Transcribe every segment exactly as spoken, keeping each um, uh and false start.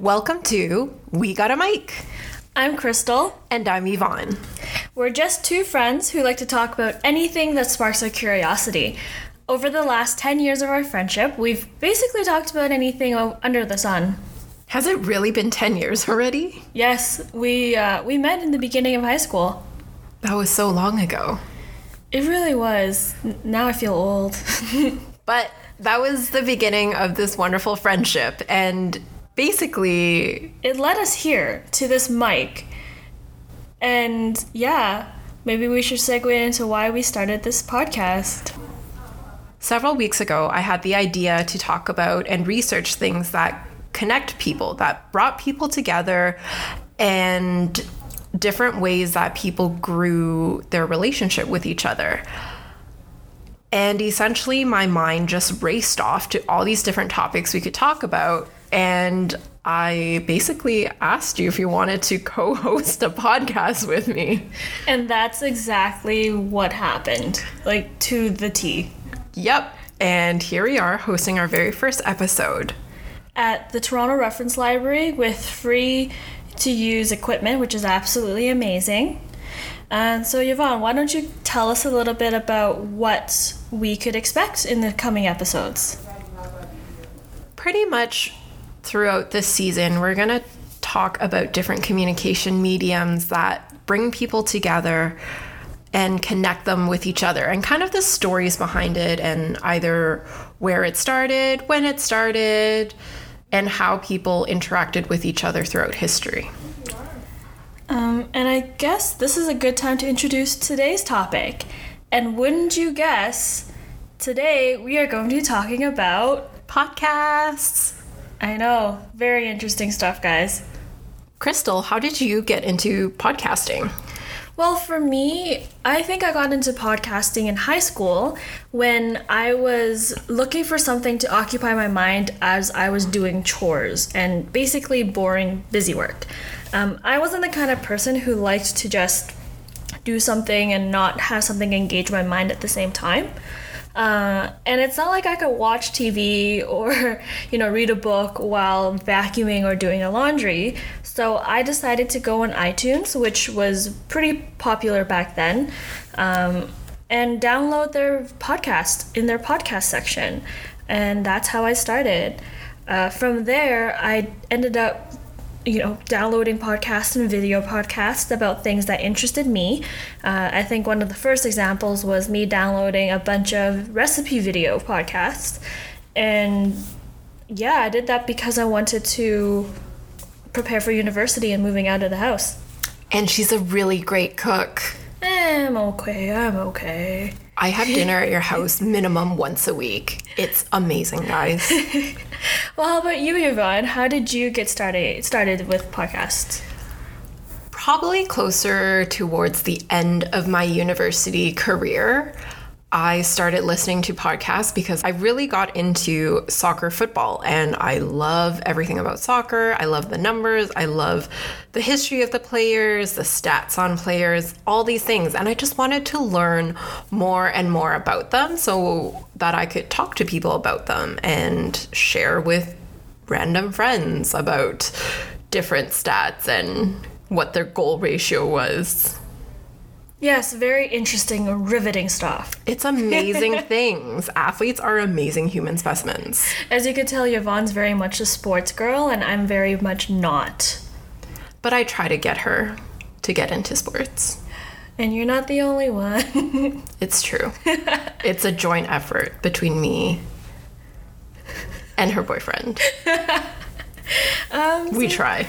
Welcome to We Got a Mic. I'm Crystal. And I'm Yvonne. We're just two friends who like to talk about anything that sparks our curiosity. Over the last ten years of our friendship, we've basically talked about anything under the sun. Has it really been ten years already? Yes, we uh, we met in the beginning of high school. That was so long ago. It really was. Now I feel old. But that was the beginning of this wonderful friendship, and basically it led us here to this mic. And yeah, maybe we should segue into why we started this podcast. Several weeks ago, I had the idea to talk about and research things that connect people, that brought people together, and different ways that people grew their relationship with each other. And essentially, my mind just raced off to all these different topics we could talk about. And I basically asked you if you wanted to co-host a podcast with me. And that's exactly what happened, like to the T. Yep. And here we are hosting our very first episode at the Toronto Reference Library with free to use equipment, which is absolutely amazing. And so Yvonne, why don't you tell us a little bit about what we could expect in the coming episodes? Pretty much throughout this season, we're going to talk about different communication mediums that bring people together and connect them with each other, and kind of the stories behind it, and either where it started, when it started, and how people interacted with each other throughout history. Um, and I guess this is a good time to introduce today's topic. And wouldn't you guess, today we are going to be talking about podcasts. I know, very interesting stuff, guys. Crystal, how did you get into podcasting? Well, for me, I think I got into podcasting in high school when I was looking for something to occupy my mind as I was doing chores and basically boring busy work. Um, I wasn't the kind of person who liked to just do something and not have something engage my mind at the same time. Uh, and it's not like I could watch T V or, you know, read a book while vacuuming or doing the laundry. So I decided to go on iTunes, which was pretty popular back then, um, and download their podcast in their podcast section. And that's how I started. Uh, from there, I ended up, you know, downloading podcasts and video podcasts about things that interested me. Uh, I think one of the first examples was me downloading a bunch of recipe video podcasts. And yeah, I did that because I wanted to prepare for university and moving out of the house. And she's a really great cook. I'm okay, I'm okay. I have dinner at your house minimum once a week. It's amazing, guys. Well, how about you, Yvonne? How did you get started started with podcasts? Probably closer towards the end of my university career. I started listening to podcasts because I really got into soccer football, and I love everything about soccer. I love the numbers. I love the history of the players, the stats on players, all these things. And I just wanted to learn more and more about them so that I could talk to people about them and share with random friends about different stats and what their goal ratio was. Yes, very interesting, riveting stuff. It's amazing things. Athletes are amazing human specimens. As you could tell, Yvonne's very much a sports girl, and I'm very much not. But I try to get her to get into sports. And you're not the only one. It's true. It's a joint effort between me and her boyfriend. um, we try.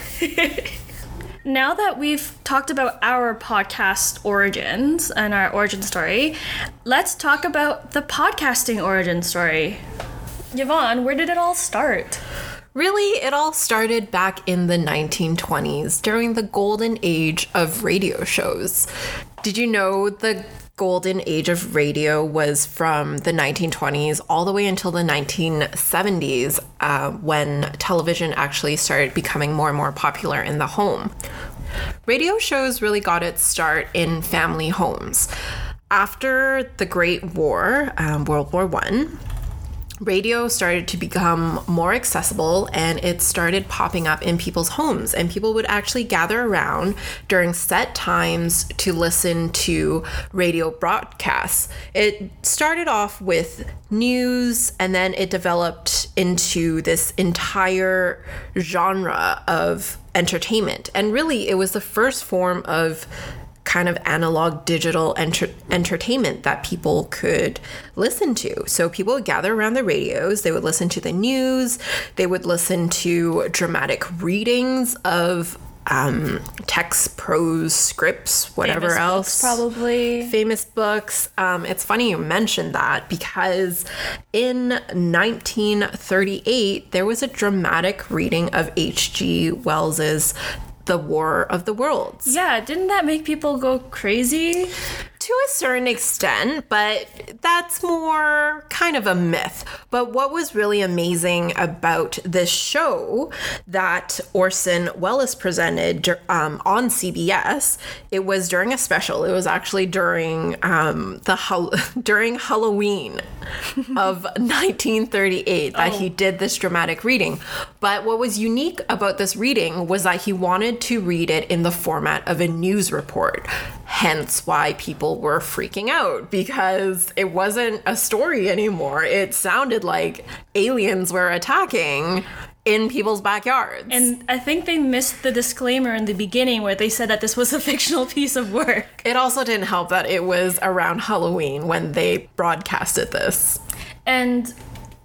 Now that we've talked about our podcast origins and our origin story, let's talk about the podcasting origin story. Yvonne, where did it all start? Really, it all started back in the nineteen twenties during the golden age of radio shows. Did you know the golden age of radio was from the nineteen twenties all the way until the nineteen seventies, uh, when television actually started becoming more and more popular in the home? Radio shows really got its start in family homes. After the Great War, um, World War One, radio started to become more accessible, and it started popping up in people's homes, and people would actually gather around during set times to listen to radio broadcasts. It started off with news, and then it developed into this entire genre of entertainment. And really, it was the first form of kind of analog digital enter- entertainment that people could listen to. So people would gather around the radios, they would listen to the news, they would listen to dramatic readings of um, text, prose, scripts, whatever Famous else. Books, probably. Famous books. Um, it's funny you mentioned that, because in nineteen thirty-eight, there was a dramatic reading of H G Wells's The War of the Worlds. Yeah, didn't that make people go crazy? To a certain extent, but that's more kind of a myth. But what was really amazing about this show that Orson Welles presented um, on C B S, it was during a special. It was actually during um, the ho- during Halloween of nineteen thirty-eight that oh. he did this dramatic reading. But what was unique about this reading was that he wanted to read it in the format of a news report. Hence why people were freaking out, because it wasn't a story anymore. It sounded like aliens were attacking in people's backyards. And I think they missed the disclaimer in the beginning where they said that this was a fictional piece of work. It also didn't help that it was around Halloween when they broadcasted this. And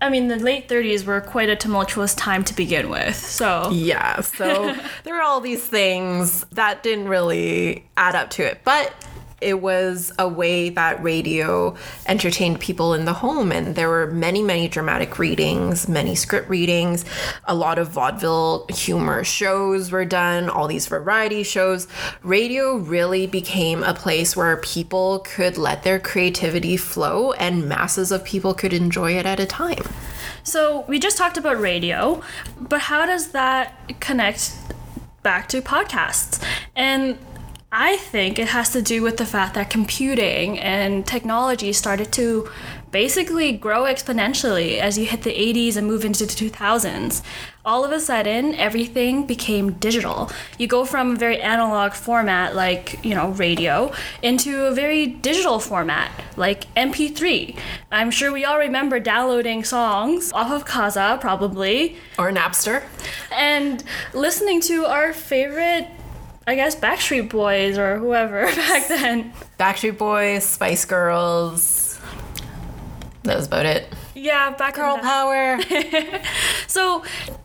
I mean, the late thirties were quite a tumultuous time to begin with, so... Yeah, so there were all these things that didn't really add up to it, but it was a way that radio entertained people in the home, and there were many, many dramatic readings, many script readings, a lot of vaudeville humor shows were done, all these variety shows. Radio really became a place where people could let their creativity flow, and masses of people could enjoy it at a time. So we just talked about radio, but how does that connect back to podcasts? And I think it has to do with the fact that computing and technology started to basically grow exponentially as you hit the eighties and move into the two thousands. All of a sudden, everything became digital. You go from a very analog format, like, you know, radio, into a very digital format, like M P three. I'm sure we all remember downloading songs off of Kazaa, probably. Or Napster. And listening to our favorite, I guess, Backstreet Boys or whoever back then. Backstreet Boys, Spice Girls. That was about it. Yeah, back girl power. So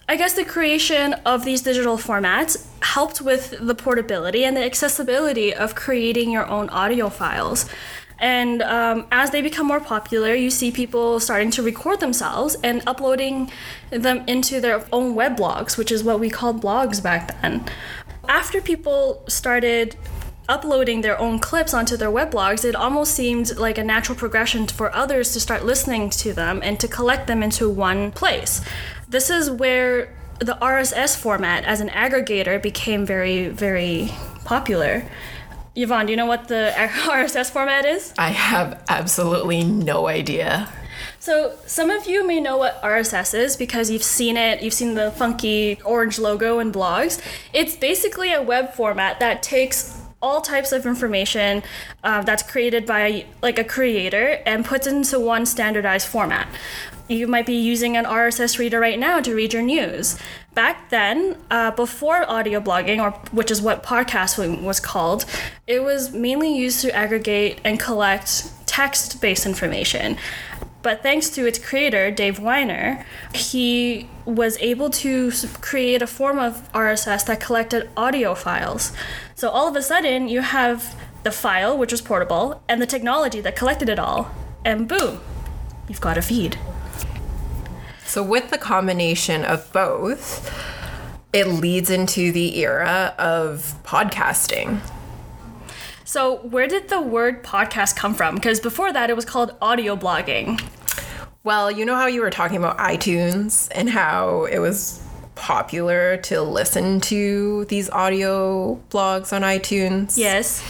I guess the creation of these digital formats helped with the portability and the accessibility of creating your own audio files. And um, as they become more popular, you see people starting to record themselves and uploading them into their own weblogs, which is what we called blogs back then. After people started uploading their own clips onto their weblogs, it almost seemed like a natural progression for others to start listening to them and to collect them into one place. This is where the R S S format as an aggregator became very, very popular. Yvonne, do you know what the R S S format is? I have absolutely no idea. So some of you may know what R S S is because you've seen it, you've seen the funky orange logo in blogs. It's basically a web format that takes all types of information uh, that's created by like a creator and puts it into one standardized format. You might be using an R S S reader right now to read your news. Back then, uh, before audio blogging, or which is what podcasting was called, it was mainly used to aggregate and collect text-based information. But thanks to its creator, Dave Winer, he was able to create a form of R S S that collected audio files. So all of a sudden, you have the file, which was portable, and the technology that collected it all. And boom, you've got a feed. So with the combination of both, it leads into the era of podcasting. So where did the word podcast come from? Because before that, it was called audio blogging. Well, you know how you were talking about iTunes and how it was popular to listen to these audio blogs on iTunes? Yes.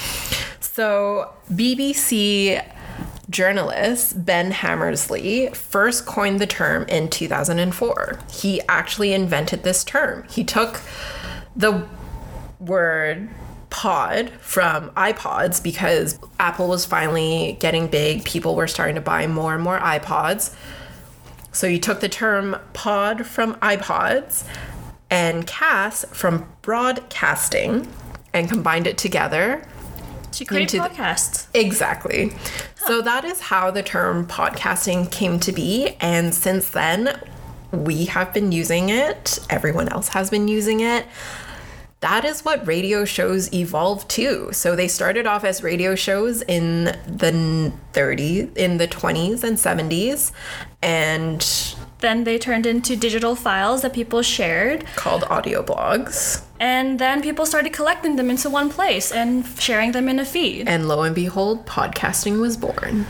So B B C journalist Ben Hammersley first coined the term in two thousand four. He actually invented this term. He took the word pod from iPods because Apple was finally getting big. People were starting to buy more and more iPods. So he took the term pod from iPods and cast from broadcasting and combined it together. She created podcasts. The, exactly. Huh. So that is how the term podcasting came to be. And since then, we have been using it. Everyone else has been using it. That is what radio shows evolved to. So they started off as radio shows in the thirties, in the twenties and seventies. And then they turned into digital files that people shared. Called audio blogs. And then people started collecting them into one place and sharing them in a feed. And lo and behold, podcasting was born.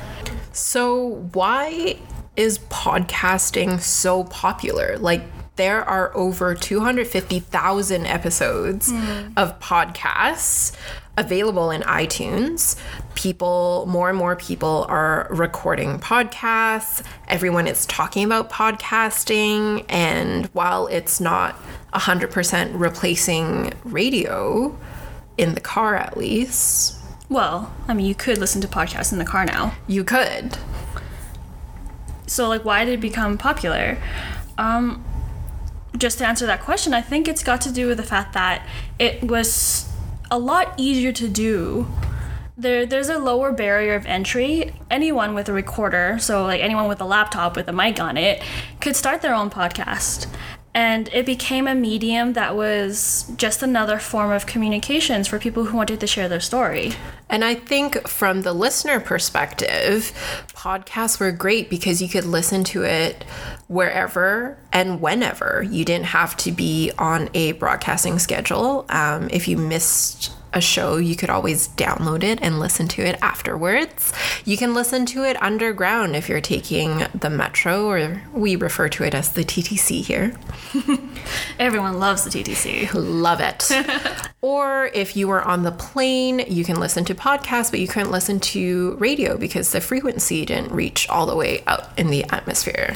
So why is podcasting so popular? Like, there are over two hundred fifty thousand episodes mm. of podcasts available in iTunes. People, more and more people are recording podcasts. Everyone is talking about podcasting. And while it's not one hundred percent replacing radio, in the car at least. Well, I mean, you could listen to podcasts in the car now. You could. So, like, why did it become popular? Um... Just to answer that question, I think it's got to do with the fact that it was a lot easier to do. There, there's a lower barrier of entry. Anyone with a recorder, so like anyone with a laptop with a mic on it, could start their own podcast. And it became a medium that was just another form of communications for people who wanted to share their story. And I think from the listener perspective, podcasts were great because you could listen to it wherever and whenever. You didn't have to be on a broadcasting schedule. Um, if you missed a show, you could always download it and listen to it afterwards. You can listen to it underground if you're taking the metro, or we refer to it as the T T C here. Everyone loves the T T C. Love it. Or if you were on the plane, you can listen to podcasts, but you couldn't listen to radio because the frequency didn't reach all the way out in the atmosphere.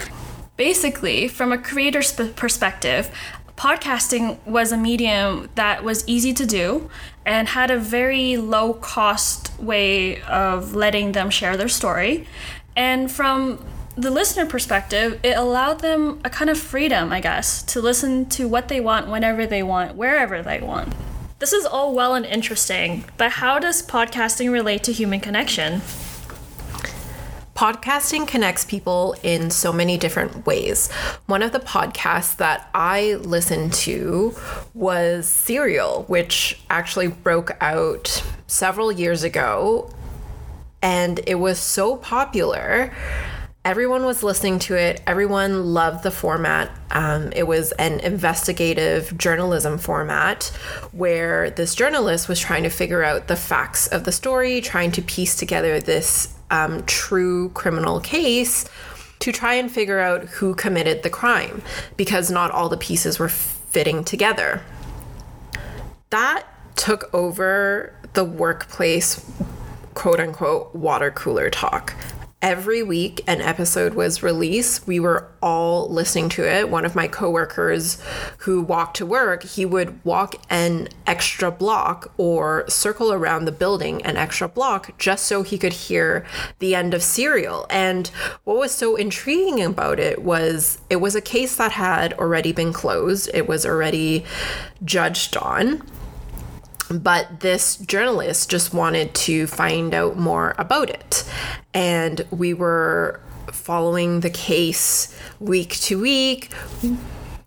Basically, from a creator's perspective, podcasting was a medium that was easy to do and had a very low cost way of letting them share their story. And from the listener perspective, it allowed them a kind of freedom, I guess, to listen to what they want, whenever they want, wherever they want. This is all well and interesting, but how does podcasting relate to human connection? Podcasting connects people in so many different ways. One of the podcasts that I listened to was Serial, which actually broke out several years ago, and it was so popular. Everyone was listening to it. Everyone loved the format. Um, it was an investigative journalism format where this journalist was trying to figure out the facts of the story, trying to piece together this Um, true criminal case to try and figure out who committed the crime, because not all the pieces were fitting together. That took over the workplace, quote unquote, water cooler talk. Every week an episode was released. We were all listening to it. One of my coworkers who walked to work, he would walk an extra block or circle around the building an extra block just so he could hear the end of Serial. And what was so intriguing about it was it was a case that had already been closed. It was already judged on. But this journalist just wanted to find out more about it. And we were following the case week to week.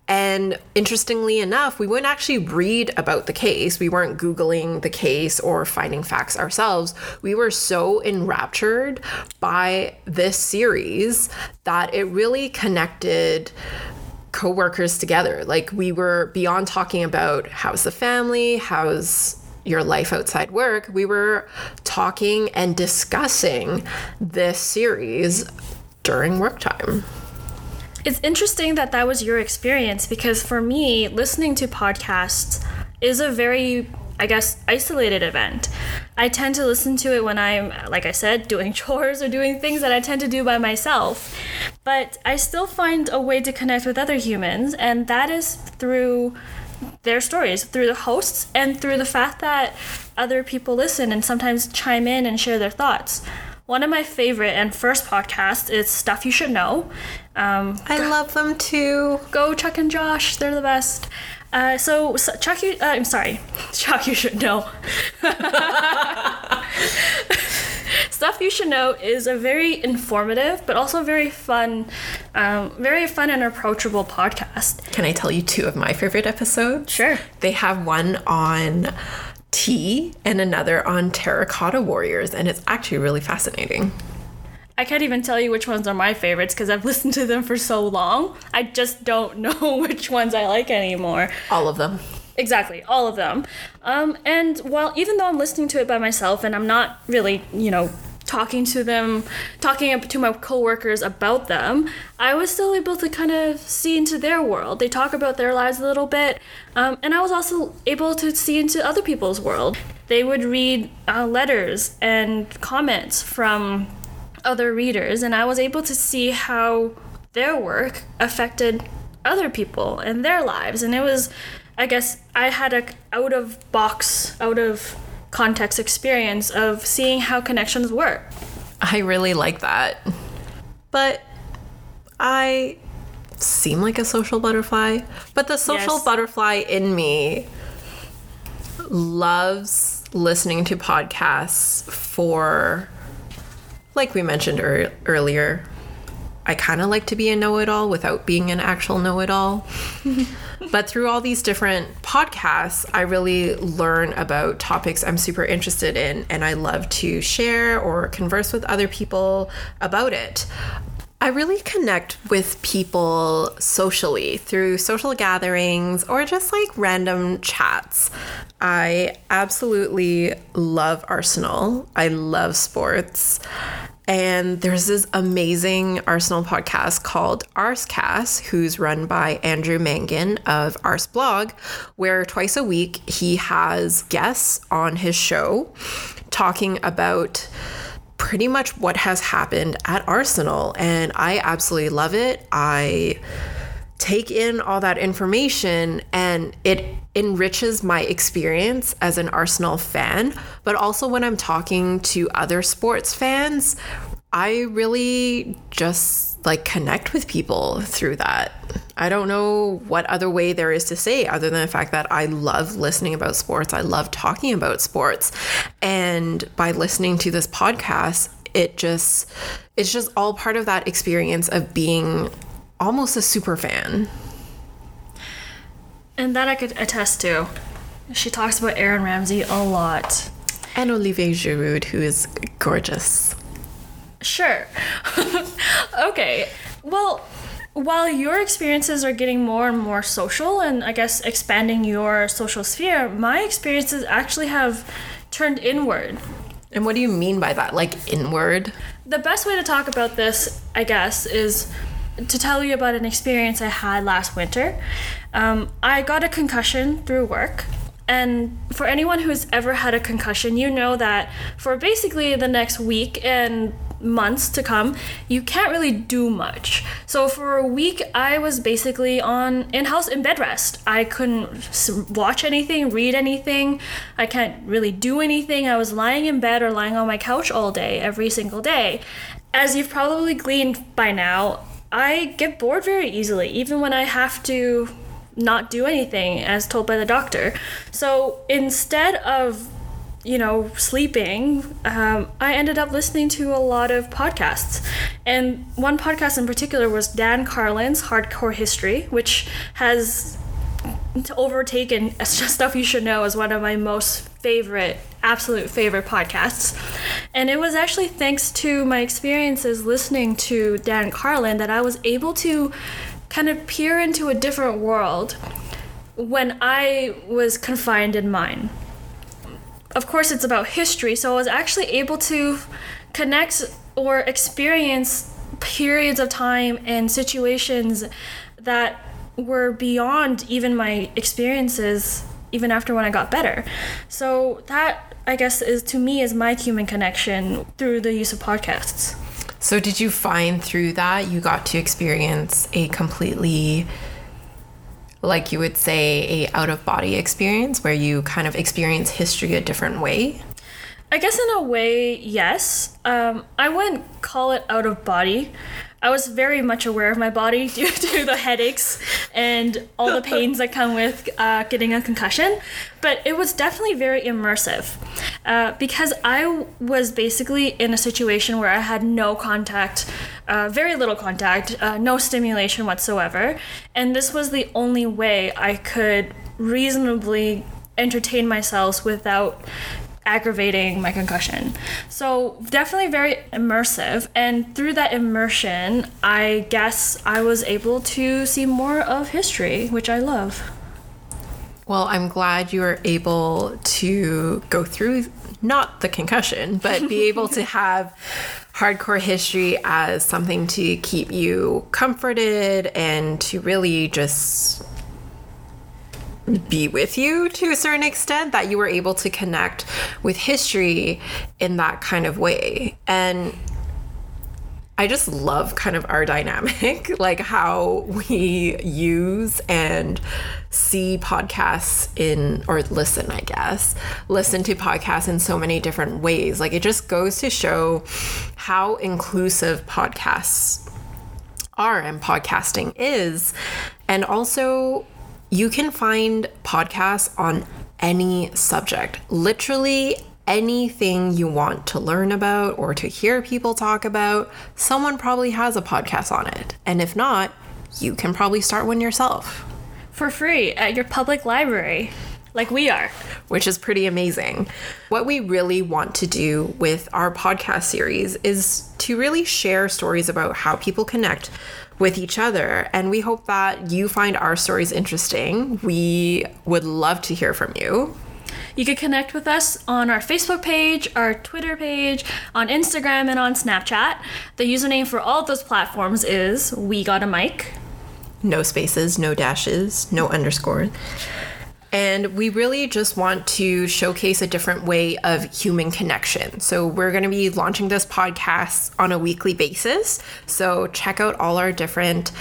And interestingly enough, we wouldn't actually read about the case. We weren't Googling the case or finding facts ourselves. We were so enraptured by this series that it really connected co-workers together. Like, we were beyond talking about how's the family, how's your life outside work. We were talking and discussing this series during work time. It's interesting that that was your experience, because for me, listening to podcasts is a very I guess, isolated event. I tend to listen to it when I'm, like I said, doing chores or doing things that I tend to do by myself. But I still find a way to connect with other humans, and that is through their stories, through the hosts, and through the fact that other people listen and sometimes chime in and share their thoughts. One of my favorite and first podcasts is Stuff You Should Know. Um, I love them too. Go Chuck and Josh, they're the best. Uh, so, so Chuck, you, uh, I'm sorry, Chuck, you should know. Stuff You Should Know is a very informative, but also very fun, um, very fun and approachable podcast. Can I tell you two of my favorite episodes? Sure. They have one on tea and another on terracotta warriors, and it's actually really fascinating. I can't even tell you which ones are my favorites because I've listened to them for so long. I just don't know which ones I like anymore. All of them. Exactly, all of them. Um, and while even though I'm listening to it by myself and I'm not really, you know, talking to them, talking to my coworkers about them, I was still able to kind of see into their world. They talk about their lives a little bit, um, and I was also able to see into other people's world. They would read uh, letters and comments from other readers, and I was able to see how their work affected other people and their lives. And it was, I guess, I had a out of box, out of context experience of seeing how connections work. I really like that. But I seem like a social butterfly, but the social yes. butterfly in me loves listening to podcasts for, like we mentioned er- earlier, I kind of like to be a know-it-all without being an actual know-it-all. But through all these different podcasts, I really learn about topics I'm super interested in, and I love to share or converse with other people about it. I really connect with people socially through social gatherings or just like random chats. I absolutely love Arsenal. I love sports. And there's this amazing Arsenal podcast called ArseCast, who's run by Andrew Mangan of ArseBlog, where twice a week he has guests on his show talking about pretty much what has happened at Arsenal. And I absolutely love it. I take in all that information, and it enriches my experience as an Arsenal fan, but also when I'm talking to other sports fans, I really just like connect with people through that. I don't know what other way there is to say other than the fact that I love listening about sports. I love talking about sports. And by listening to this podcast, it just, it's just all part of that experience of being almost a super fan. And that I could attest to. She talks about Aaron Ramsey a lot. And Olivier Giroud, who is gorgeous. Sure. Okay. Well, while your experiences are getting more and more social and I guess expanding your social sphere, my experiences actually have turned inward. And what do you mean by that? Like inward? The best way to talk about this, I guess, is to tell you about an experience I had last winter. Um, I got a concussion through work, and for anyone who's ever had a concussion, you know that for basically the next week and months to come, you can't really do much. So for a week, I was basically on in-house in bed rest. I couldn't watch anything, read anything. I can't really do anything. I was lying in bed or lying on my couch all day, every single day. As you've probably gleaned by now, I get bored very easily, even when I have to not do anything, as told by the doctor. So instead of, you know, sleeping, um, I ended up listening to a lot of podcasts. And one podcast in particular was Dan Carlin's Hardcore History, which has overtaken Stuff You Should Know as one of my most favorite, absolute favorite podcasts. And it was actually thanks to my experiences listening to Dan Carlin that I was able to kind of peer into a different world when I was confined in mine. Of course, it's about history, so I was actually able to connect or experience periods of time and situations that were beyond even my experiences even after when I got better. So that, I guess, is to me is my human connection through the use of podcasts. So did you find through that you got to experience a completely, like you would say, a out-of-body experience where you kind of experience history a different way? I guess in a way, yes. Um, I wouldn't call it out of body. I was very much aware of my body due to the headaches and all the pains that come with uh, getting a concussion. But it was definitely very immersive uh, because I was basically in a situation where I had no contact, uh, very little contact, uh, no stimulation whatsoever. And this was the only way I could reasonably entertain myself without aggravating my concussion. So definitely very immersive, and through that immersion, I guess I was able to see more of history, which I love. Well, I'm glad you were able to go through, not the concussion, but be able to have Hardcore History as something to keep you comforted and to really just be with you to a certain extent, that you were able to connect with history in that kind of way. And I just love kind of our dynamic, like how we use and see podcasts in, or listen, I guess, listen to podcasts in so many different ways. Like, it just goes to show how inclusive podcasts are and podcasting is. And also, you can find podcasts on any subject, literally anything you want to learn about or to hear people talk about. Someone probably has a podcast on it. And if not, you can probably start one yourself. For free at your public library, like we are. Which is pretty amazing. What we really want to do with our podcast series is to really share stories about how people connect with each other, and we hope that you find our stories interesting. We would love to hear from you. You can connect with us on our Facebook page, our Twitter page, on Instagram, and on Snapchat. The username for all of those platforms is We Got a Mic. No spaces, no dashes, no underscores. And we really just want to showcase a different way of human connection. So we're going to be launching this podcast on a weekly basis. So check out all our different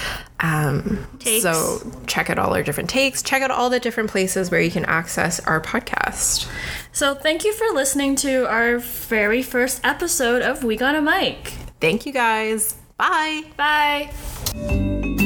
um, takes. So check out all our different takes. Check out all the different places where you can access our podcast. So thank you for listening to our very first episode of We Got a Mic. Thank you guys. Bye. Bye.